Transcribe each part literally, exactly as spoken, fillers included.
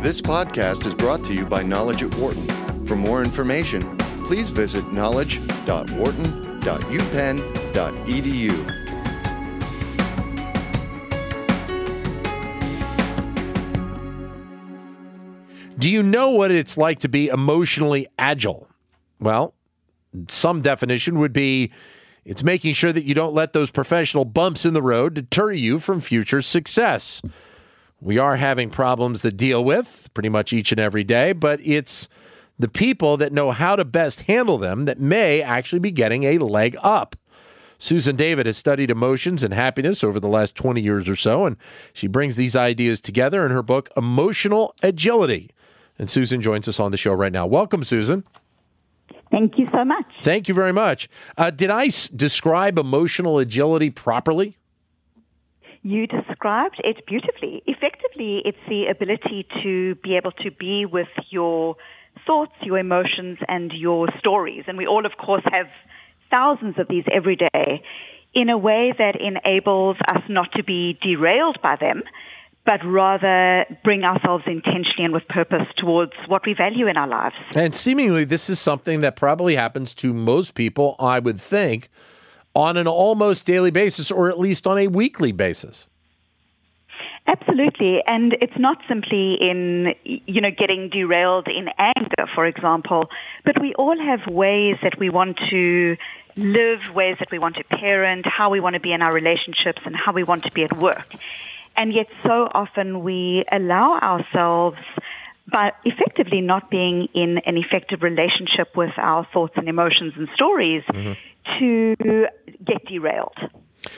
This podcast is brought to you by Knowledge at Wharton. For more information, please visit knowledge dot wharton dot u penn dot e d u. Do you know what it's like to be emotionally agile? Well, some definition would be it's making sure that you don't let those professional bumps in the road deter you from future success. We are having problems to deal with pretty much each and every day, but it's the people that know how to best handle them that may actually be getting a leg up. Susan David has studied emotions and happiness over the last twenty years or so, and she brings these ideas together in her book, Emotional Agility. And Susan joins us on the show right now. Welcome, Susan. Thank you so much. Thank you very much. Uh, did I s- describe emotional agility properly? You described it beautifully. Effectively, it's the ability to be able to be with your thoughts, your emotions, and your stories. And we all, of course, have thousands of these every day in a way that enables us not to be derailed by them, but rather bring ourselves intentionally and with purpose towards what we value in our lives. And seemingly this is something that probably happens to most people, I would think, on an almost daily basis, or at least on a weekly basis. Absolutely. And it's not simply in, you know, getting derailed in anger, for example, but we all have ways that we want to live, ways that we want to parent, how we want to be in our relationships, and how we want to be at work. And yet so often we allow ourselves, by effectively not being in an effective relationship with our thoughts and emotions and stories, mm-hmm. to get derailed.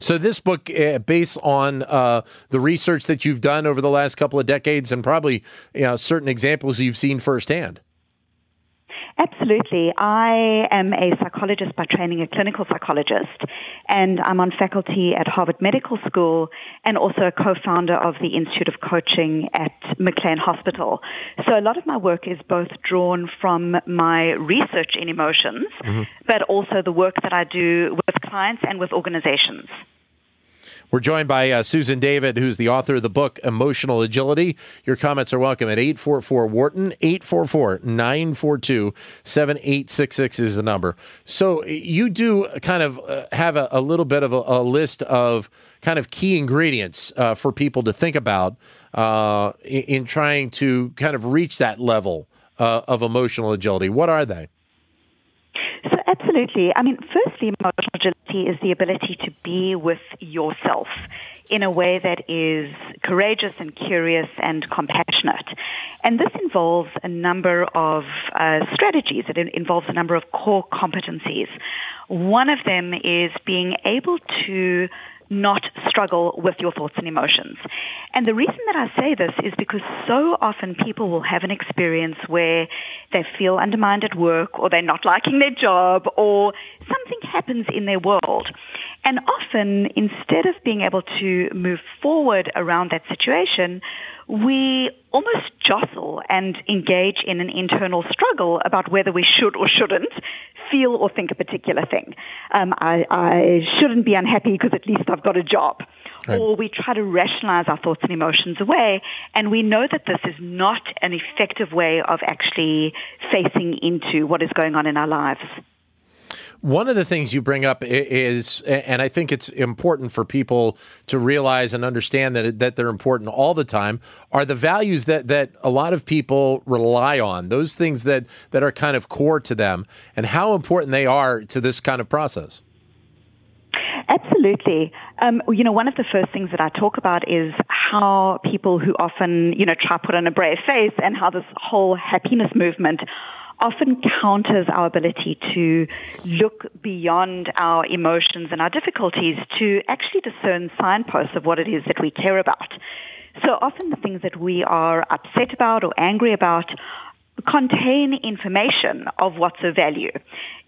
So this book, uh, based on uh, the research that you've done over the last couple of decades and probably you know, certain examples you've seen firsthand. Absolutely. I am a psychologist by training, a clinical psychologist, and I'm on faculty at Harvard Medical School and also a co-founder of the Institute of Coaching at McLean Hospital. So a lot of my work is both drawn from my research in emotions, mm-hmm. but also the work that I do with clients and with organizations. We're joined by uh, Susan David, who's the author of the book, Emotional Agility. Your comments are welcome at eight four four Wharton, eight four four, nine four two, seven eight six six is the number. So you do kind of uh, have a, a little bit of a, a list of kind of key ingredients uh, for people to think about uh, in, in trying to kind of reach that level uh, of emotional agility. What are they? So absolutely. I mean, firstly, emotional agility is the ability to be with yourself in a way that is courageous and curious and compassionate. And this involves a number of uh, strategies. It involves a number of core competencies. One of them is being able to not struggle with your thoughts and emotions. And the reason that I say this is because so often people will have an experience where they feel undermined at work, or they're not liking their job, or something happens in their world. And often, instead of being able to move forward around that situation, we almost jostle and engage in an internal struggle about whether we should or shouldn't feel or think a particular thing. Um, I, I shouldn't be unhappy because at least I've got a job. Right. Or we try to rationalize our thoughts and emotions away, and we know that this is not an effective way of actually facing into what is going on in our lives. One of the things you bring up is, and I think it's important for people to realize and understand that that they're important all the time, are the values that, that a lot of people rely on, those things that, that are kind of core to them, and how important they are to this kind of process. Absolutely. Um, you know, one of the first things that I talk about is how people who often, you know, try to put on a brave face, and how this whole happiness movement often counters our ability to look beyond our emotions and our difficulties to actually discern signposts of what it is that we care about. So often the things that we are upset about or angry about contain information of what's of value.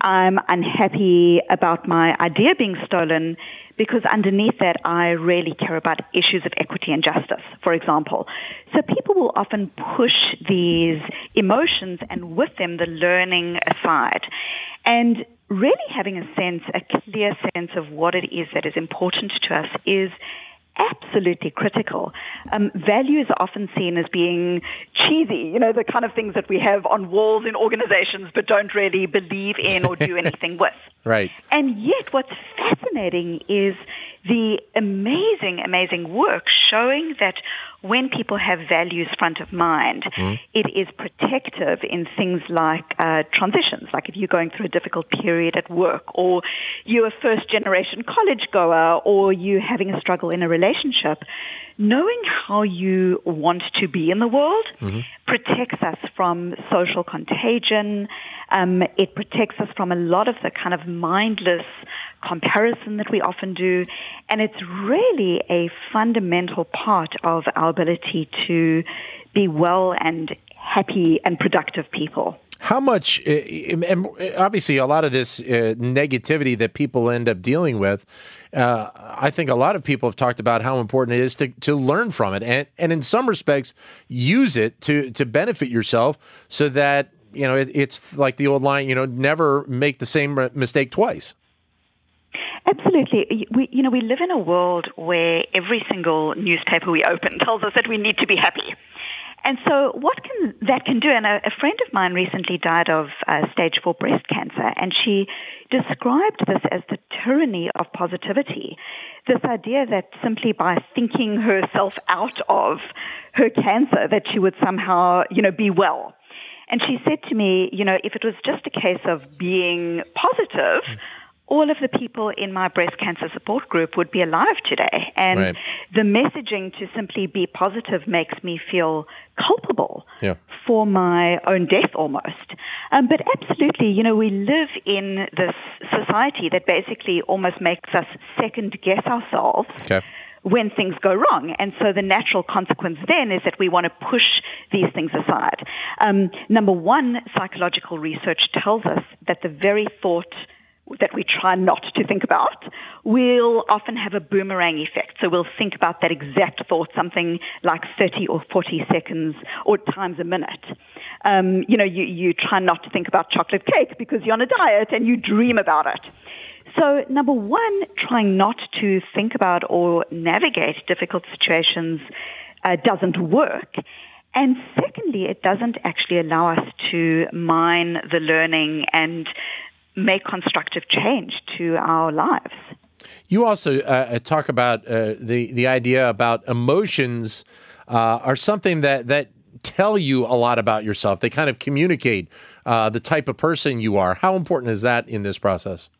I'm unhappy about my idea being stolen because underneath that I really care about issues of equity and justice, for example. So people will often push these emotions and with them the learning aside. And really having a sense, a clear sense of what it is that is important to us is absolutely critical. Um, values are often seen as being cheesy, you know, the kind of things that we have on walls in organizations but don't really believe in or do anything with. Right. And yet what's fascinating is the amazing, amazing work showing that when people have values front of mind, mm-hmm. it is protective in things like uh, transitions, like if you're going through a difficult period at work, or you're a first-generation college-goer, or you're having a struggle in a relationship. Knowing how you want to be in the world mm-hmm. protects us from social contagion. Um, it protects us from a lot of the kind of mindless comparison that we often do. And it's really a fundamental part of our ability to be well and happy and productive people. How much, and obviously a lot of this negativity that people end up dealing with, uh, I think a lot of people have talked about how important it is to, to learn from it and, and in some respects use it to, to benefit yourself so that, you know, it, it's like the old line, you know, never make the same mistake twice. Absolutely. We, you know, we live in a world where every single newspaper we open tells us that we need to be happy. And so what can that can do, and a, a friend of mine recently died of uh, stage four breast cancer, and she described this as the tyranny of positivity, this idea that simply by thinking herself out of her cancer that she would somehow, you know, be well. And she said to me, you know, if it was just a case of being positive, mm-hmm. all of the people in my breast cancer support group would be alive today. And right. the messaging to simply be positive makes me feel culpable yeah. for my own death almost. Um, but absolutely, you know, we live in this society that basically almost makes us second guess ourselves. Okay. When things go wrong. And so the natural consequence then is that we want to push these things aside. Um, number one, psychological research tells us that the very thought that we try not to think about will often have a boomerang effect. So we'll think about that exact thought something like thirty or forty seconds or times a minute. Um, you know, you, you try not to think about chocolate cake because you're on a diet and you dream about it. So number one, trying not to think about or navigate difficult situations uh, doesn't work. And secondly, it doesn't actually allow us to mine the learning and make constructive change to our lives. You also uh, talk about uh, the the idea about emotions uh, are something that that tell you a lot about yourself. They kind of communicate uh, the type of person you are. How important is that in this process?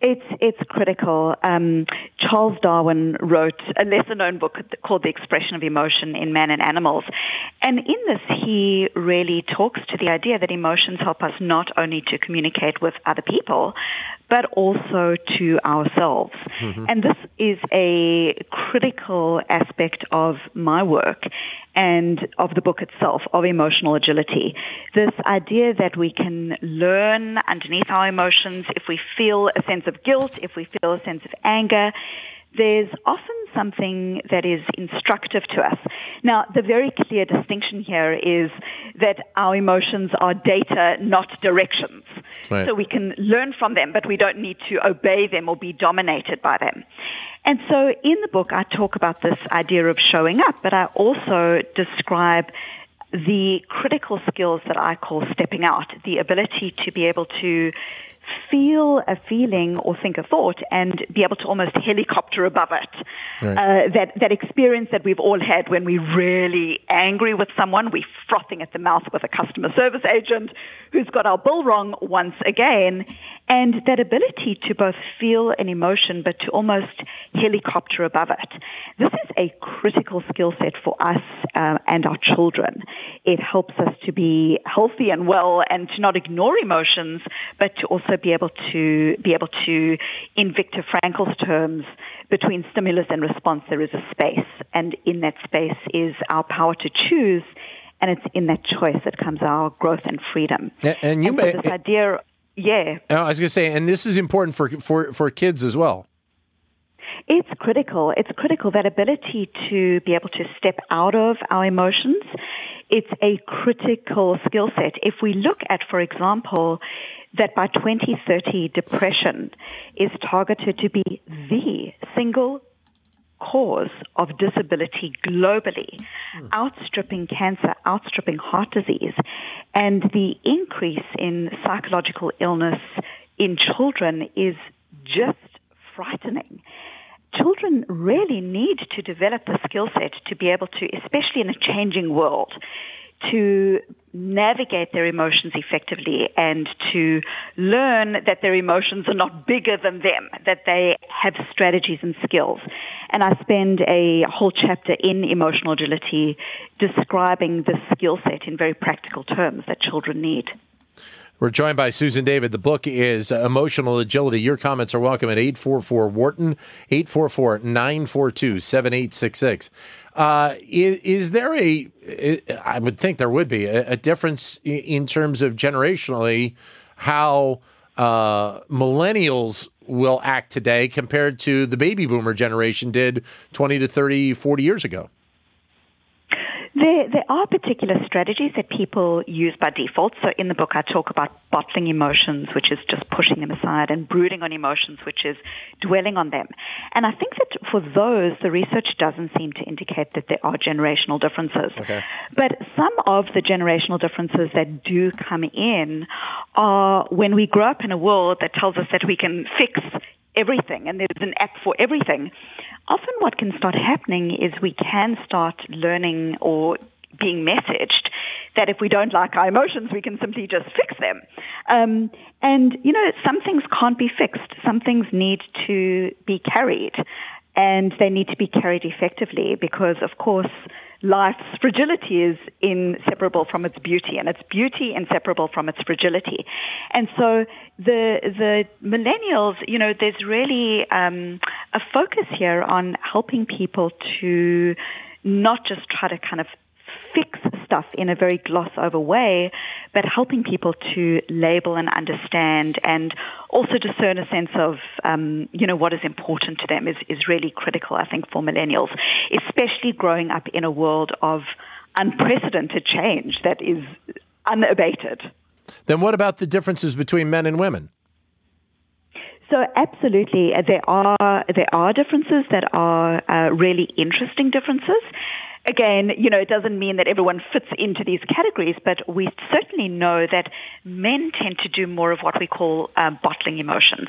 It's it's critical. Um, Charles Darwin wrote a lesser-known book called The Expression of Emotion in Man and Animals. And in this, he really talks to the idea that emotions help us not only to communicate with other people, but also to ourselves. Mm-hmm. And this is a critical aspect of my work and of the book itself, of Emotional Agility. This idea that we can learn underneath our emotions, if we feel a sense of guilt, if we feel a sense of anger, there's often something that is instructive to us. Now, the very clear distinction here is that our emotions are data, not directions. Right. So we can learn from them, but we don't need to obey them or be dominated by them. And so in the book, I talk about this idea of showing up, but I also describe the critical skills that I call stepping out, the ability to be able to feel a feeling or think a thought and be able to almost helicopter above it. Right. Uh, that, that experience that we've all had when we're really angry with someone, we're frothing at the mouth with a customer service agent who's got our bill wrong once again, and that ability to both feel an emotion but to almost helicopter above it. This is a critical skill set for us uh, and our children. It helps us to be healthy and well and to not ignore emotions but to also be able to be able to, in Viktor Frankl's terms, between stimulus and response, there is a space, and in that space is our power to choose, and it's in that choice that comes our growth and freedom. And, and you, and so this and, idea, yeah. I was going to say, and this is important for for for kids as well. It's critical. It's critical, that ability to be able to step out of our emotions. It's a critical skill set. If we look at, for example, that by twenty thirty, depression is targeted to be the single cause of disability globally, mm. outstripping cancer, outstripping heart disease, and the increase in psychological illness in children is just frightening. Children really need to develop a skill set to be able to, especially in a changing world, to navigate their emotions effectively and to learn that their emotions are not bigger than them, that they have strategies and skills. And I spend a whole chapter in Emotional Agility describing this skill set in very practical terms that children need. We're joined by Susan David. The book is Emotional Agility. Your comments are welcome at eight four four Wharton, eight four four, nine four two, seven eight six six. Uh, is, is there a, I would think there would be, a, a difference in terms of generationally how uh, millennials will act today compared to the baby boomer generation did twenty to thirty, forty years ago? There, there are particular strategies that people use by default. So in the book, I talk about bottling emotions, which is just pushing them aside, and brooding on emotions, which is dwelling on them. And I think that for those, the research doesn't seem to indicate that there are generational differences. Okay. But some of the generational differences that do come in are when we grow up in a world that tells us that we can fix everything and there's an app for everything. Often what can start happening is we can start learning or being messaged that if we don't like our emotions, we can simply just fix them. Um, and, you know, some things can't be fixed. Some things need to be carried, and they need to be carried effectively because, of course, life's fragility is inseparable from its beauty, and its beauty inseparable from its fragility. And so the the millennials, you know, there's really um, a focus here on helping people to not just try to kind of fix stuff in a very gloss-over way, but helping people to label and understand and also discern a sense of, um, you know, what is important to them is, is really critical, I think, for millennials, especially growing up in a world of unprecedented change that is unabated. Then what about the differences between men and women? So absolutely, there are, there are differences that are uh, really interesting differences. Again, you know, it doesn't mean that everyone fits into these categories, but we certainly know that men tend to do more of what we call um, bottling emotions.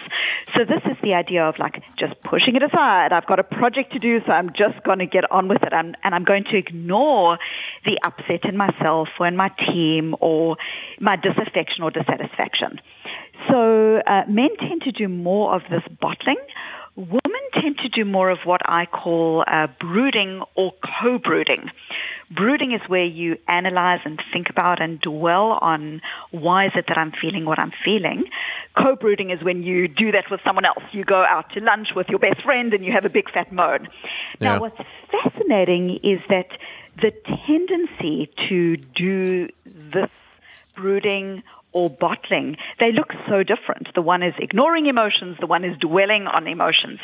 So this is the idea of like just pushing it aside. I've got a project to do, so I'm just going to get on with it. I'm, and I'm going to ignore the upset in myself or in my team or my disaffection or dissatisfaction. So uh, men tend to do more of this bottling. Women tend to do more of what I call uh, brooding or co-brooding. Brooding is where you analyze and think about and dwell on why is it that I'm feeling what I'm feeling. Co-brooding is when you do that with someone else. You go out to lunch with your best friend and you have a big fat moan. Yeah. Now, what's fascinating is that the tendency to do this brooding or bottling, they look so different. The one is ignoring emotions, the one is dwelling on emotions.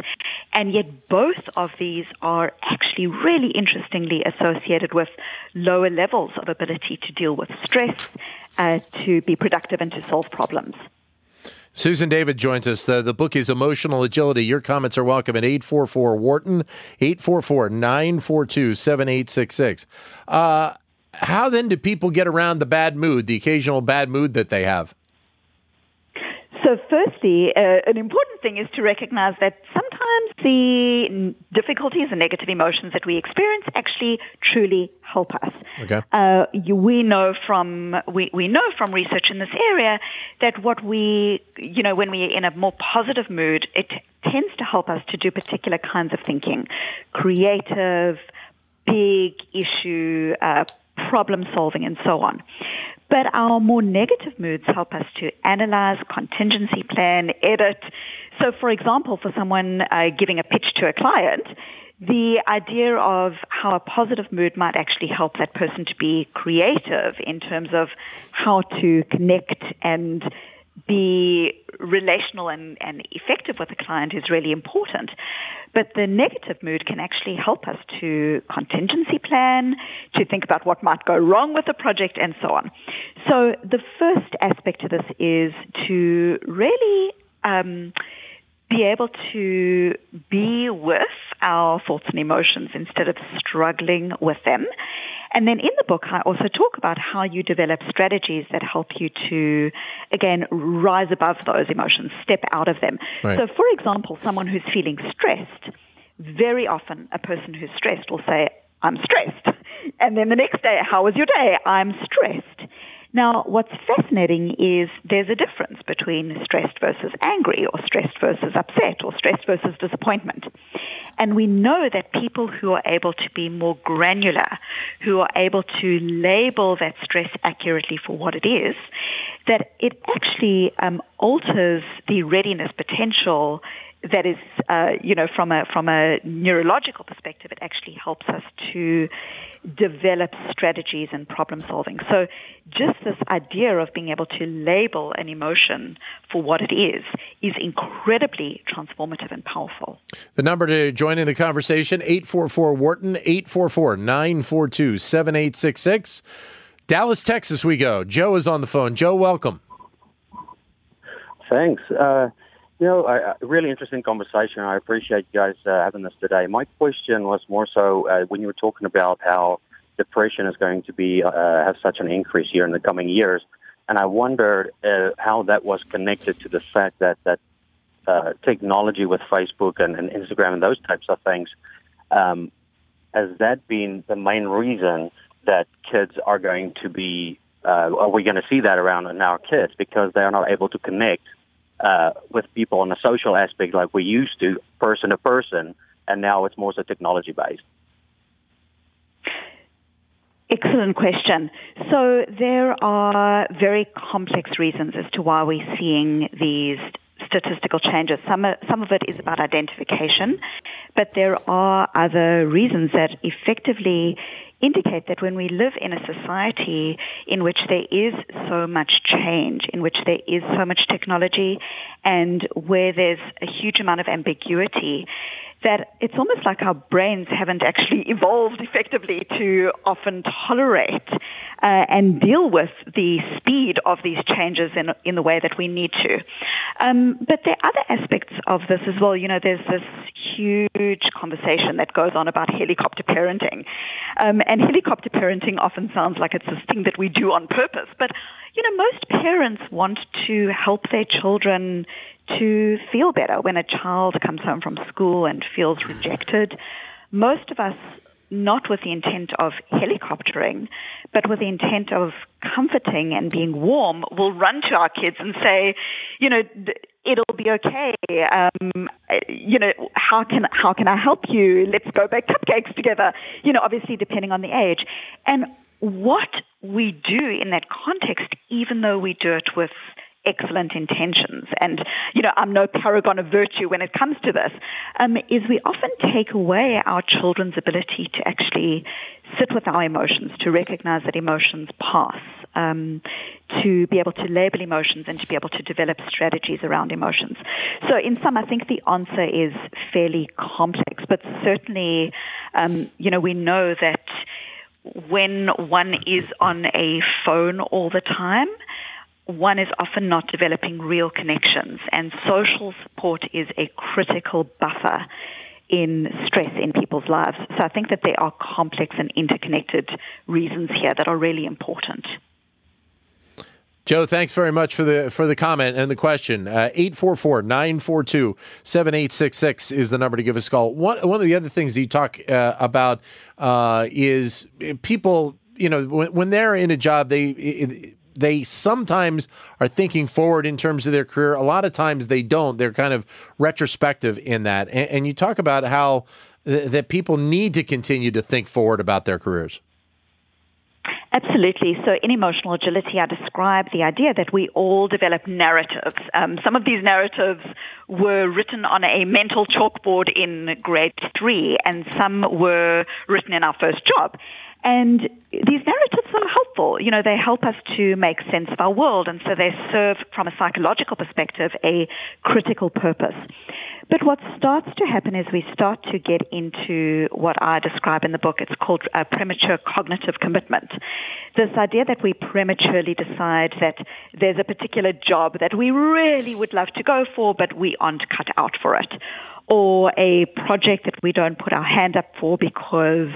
And yet both of these are actually really interestingly associated with lower levels of ability to deal with stress, uh, to be productive and to solve problems. Susan David joins us. The, the book is Emotional Agility. Your comments are welcome at eight four four Wharton, eight four four, nine four two, seven eight six six. Uh, How then do people get around the bad mood, the occasional bad mood that they have? So firstly, uh, an important thing is to recognize that sometimes the difficulties and negative emotions that we experience actually truly help us. Okay. Uh, you, we know from we, we know from research in this area that what we, you know, when we're in a more positive mood, it tends to help us to do particular kinds of thinking, creative, big issue uh problem solving, and so on. But our more negative moods help us to analyze, contingency plan, edit. So, for example, for someone uh, giving a pitch to a client, the idea of how a positive mood might actually help that person to be creative in terms of how to connect and be relational and, and effective with the client is really important. But the negative mood can actually help us to contingency plan, to think about what might go wrong with the project, and so on. So the first aspect of this is to really um, be able to be with our thoughts and emotions instead of struggling with them. And then in the book, I also talk about how you develop strategies that help you to, again, rise above those emotions, step out of them. Right. So, for example, someone who's feeling stressed, very often a person who's stressed will say, I'm stressed. And then the next day, how was your day? I'm stressed. Now, what's fascinating is there's a difference between stressed versus angry or stressed versus upset or stressed versus disappointment. And we know that people who are able to be more granular, who are able to label that stress accurately for what it is, that it actually um, alters the readiness potential. That is, uh, you know, from a from a neurological perspective, it actually helps us to develop strategies and problem solving. So just this idea of being able to label an emotion for what it is is incredibly transformative and powerful. The number to join in the conversation, eight four four Wharton, eight four four, nine four two, seven eight six six. Dallas, Texas we go. Joe is on the phone. Joe, welcome. Thanks. Uh You know, a really interesting conversation. I appreciate you guys uh, having this today. My question was more so uh, when you were talking about how depression is going to be uh, have such an increase here in the coming years, and I wondered uh, how that was connected to the fact that that uh, technology with Facebook and, and Instagram and those types of things, um, has that been the main reason that kids are going to be, uh, are we going to see that around in our kids because they are not able to connect Uh, with people on a social aspect like we used to, person to person, and now it's more so technology-based? Excellent question. So there are very complex reasons as to why we're seeing these statistical changes. Some, some of it is about identification, but there are other reasons that effectively indicate that when we live in a society in which there is so much change, in which there is so much technology, and where there's a huge amount of ambiguity, that it's almost like our brains haven't actually evolved effectively to often tolerate uh, and deal with the speed of these changes in in the way that we need to. Um, but there are other aspects of this as well. You know, there's this huge conversation that goes on about helicopter parenting. Um, and helicopter parenting often sounds like it's this thing that we do on purpose. But, you know, most parents want to help their children to feel better. When a child comes home from school and feels rejected, most of us, not with the intent of helicoptering, but with the intent of comforting and being warm, will run to our kids and say, you know, it'll be okay. Um, you know, how can how can I help you? Let's go bake cupcakes together. You know, obviously depending on the age. And what we do in that context, even though we do it with excellent intentions, and, you know, I'm no paragon of virtue when it comes to this, um, is we often take away our children's ability to actually sit with our emotions, to recognize that emotions pass, um, to be able to label emotions and to be able to develop strategies around emotions. So in sum, I think the answer is fairly complex, but certainly, um, you know, we know that when one is on a phone all the time, one is often not developing real connections, and social support is a critical buffer in stress in people's lives. So I think that there are complex and interconnected reasons here that are really important. Joe, thanks very much for the for the comment and the question. Uh, eight four four, nine four two, seven eight six six is the number to give us a call. One, one of the other things that you talk uh, about uh, is people, you know, when, when they're in a job, they... It, it, They sometimes are thinking forward in terms of their career. A lot of times they don't. They're kind of retrospective in that. And, and you talk about how th- that people need to continue to think forward about their careers. Absolutely. So in emotional agility, I describe the idea that we all develop narratives. Um, some of these narratives were written on a mental chalkboard in grade three, and some were written in our first job. And these narratives are helpful. You know, they help us to make sense of our world, and so they serve, from a psychological perspective, a critical purpose. But what starts to happen is we start to get into what I describe in the book. It's called a premature cognitive commitment. This idea that we prematurely decide that there's a particular job that we really would love to go for, but we aren't cut out for it, or a project that we don't put our hand up for because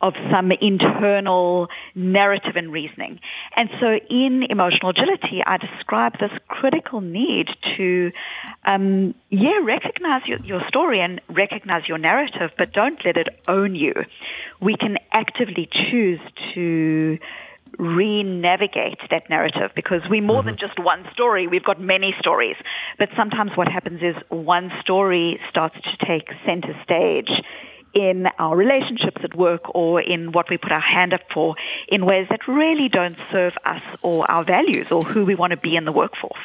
of some internal narrative and reasoning. And so in Emotional Agility, I describe this critical need to, um, yeah, recognize your, your story and recognize your narrative, but don't let it own you. We can actively choose to re-navigate that narrative, because we're more mm-hmm. than just one story. We've got many stories. But sometimes what happens is one story starts to take center stage in our relationships at work, or in what we put our hand up for, in ways that really don't serve us or our values or who we want to be in the workforce.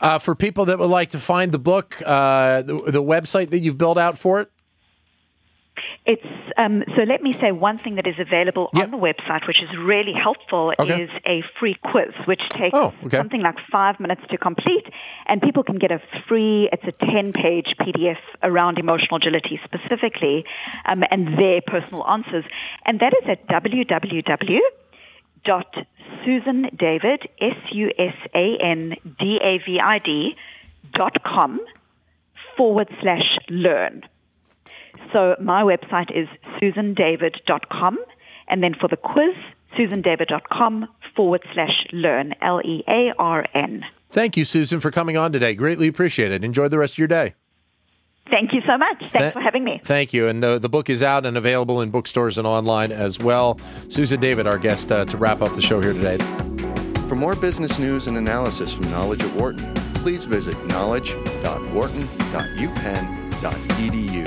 Uh, for people that would like to find the book, uh, the, the website that you've built out for it? It's um, so let me say one thing that is available yep. on the website, which is really helpful, okay. is a free quiz, which takes oh, okay. something like five minutes to complete. And people can get a free, it's a ten-page P D F around emotional agility specifically, um, and their personal answers. And that is at w w w dot susan david, S U S A N D A V I D, dot com forward slash learn. So my website is susan david dot com, and then for the quiz, susan david dot com forward slash learn, L E A R N. Thank you, Susan, for coming on today. Greatly appreciate it. Enjoy the rest of your day. Thank you so much. Thanks Th- for having me. Thank you. And the, the book is out and available in bookstores and online as well. Susan David, our guest, uh, to wrap up the show here today. For more business news and analysis from Knowledge at Wharton, please visit knowledge dot wharton dot u penn dot e d u.